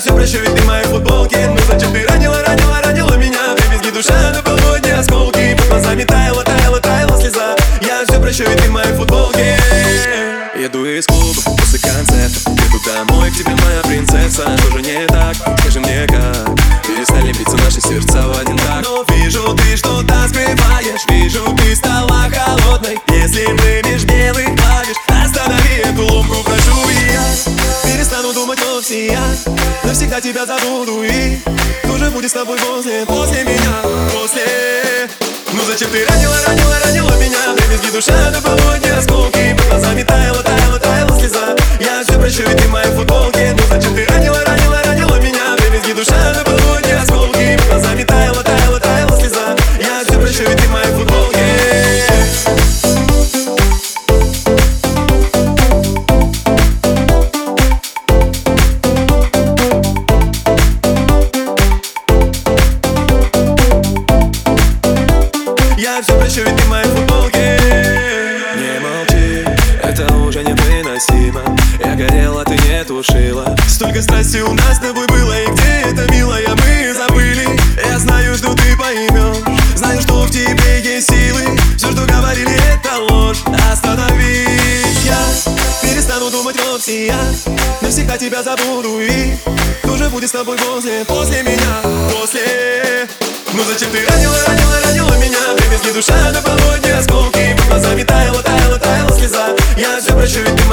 Все прощу, ведь ты мои футболки. Ну зачем ты ранила, ранила, ранила меня? Привезли душа на полудне осколки. Под глазами таяла, таяла, таяла слеза. Я все прощу, ведь ты мои футболки. Еду из клубов после концерта, еду домой к тебе, моя принцесса. Тоже не так, скажи мне как перестали биться наши сердца в один так. Но вижу, ты что-то скрываешь, вижу, ты стала холодной. Если плывешь белый плавишь, останови эту ломку, прошу я. Перестану думать вовсе я, навсегда тебя забуду и кто же будет с тобой после, после меня, после. Ну зачем ты ранила, ранила, ранила меня? Привезли душа на полудне осколки. Под глазами таяла, таяла, таяла слеза. Я все прощу, ведь ты в моей футболке. Ну зачем ты ранила, ранила, ранила меня? Привезли душа на полудне осколки. Под глазами таяла, таяла, таяла слеза. Я все прощу, ведь ты в моей футболке. Я все прощу, ведь ты в моей футболке. Не молчи, это уже невыносимо. Я горела, ты не тушила. Столько страсти у нас с тобой было. И где это, милая, мы забыли. Я знаю, что ты поймешь, знаю, что в тебе есть силы. Все, что говорили, это ложь. Остановись, я перестану думать вовсе я, навсегда тебя забуду и кто же будет с тобой после, после меня, после. Ну зачем ты ранила, ранила, ранила меня? Привезли душа на полудне осколки. Под глазами таяла, таяла, таяла слеза. Я все прощу, ведь ты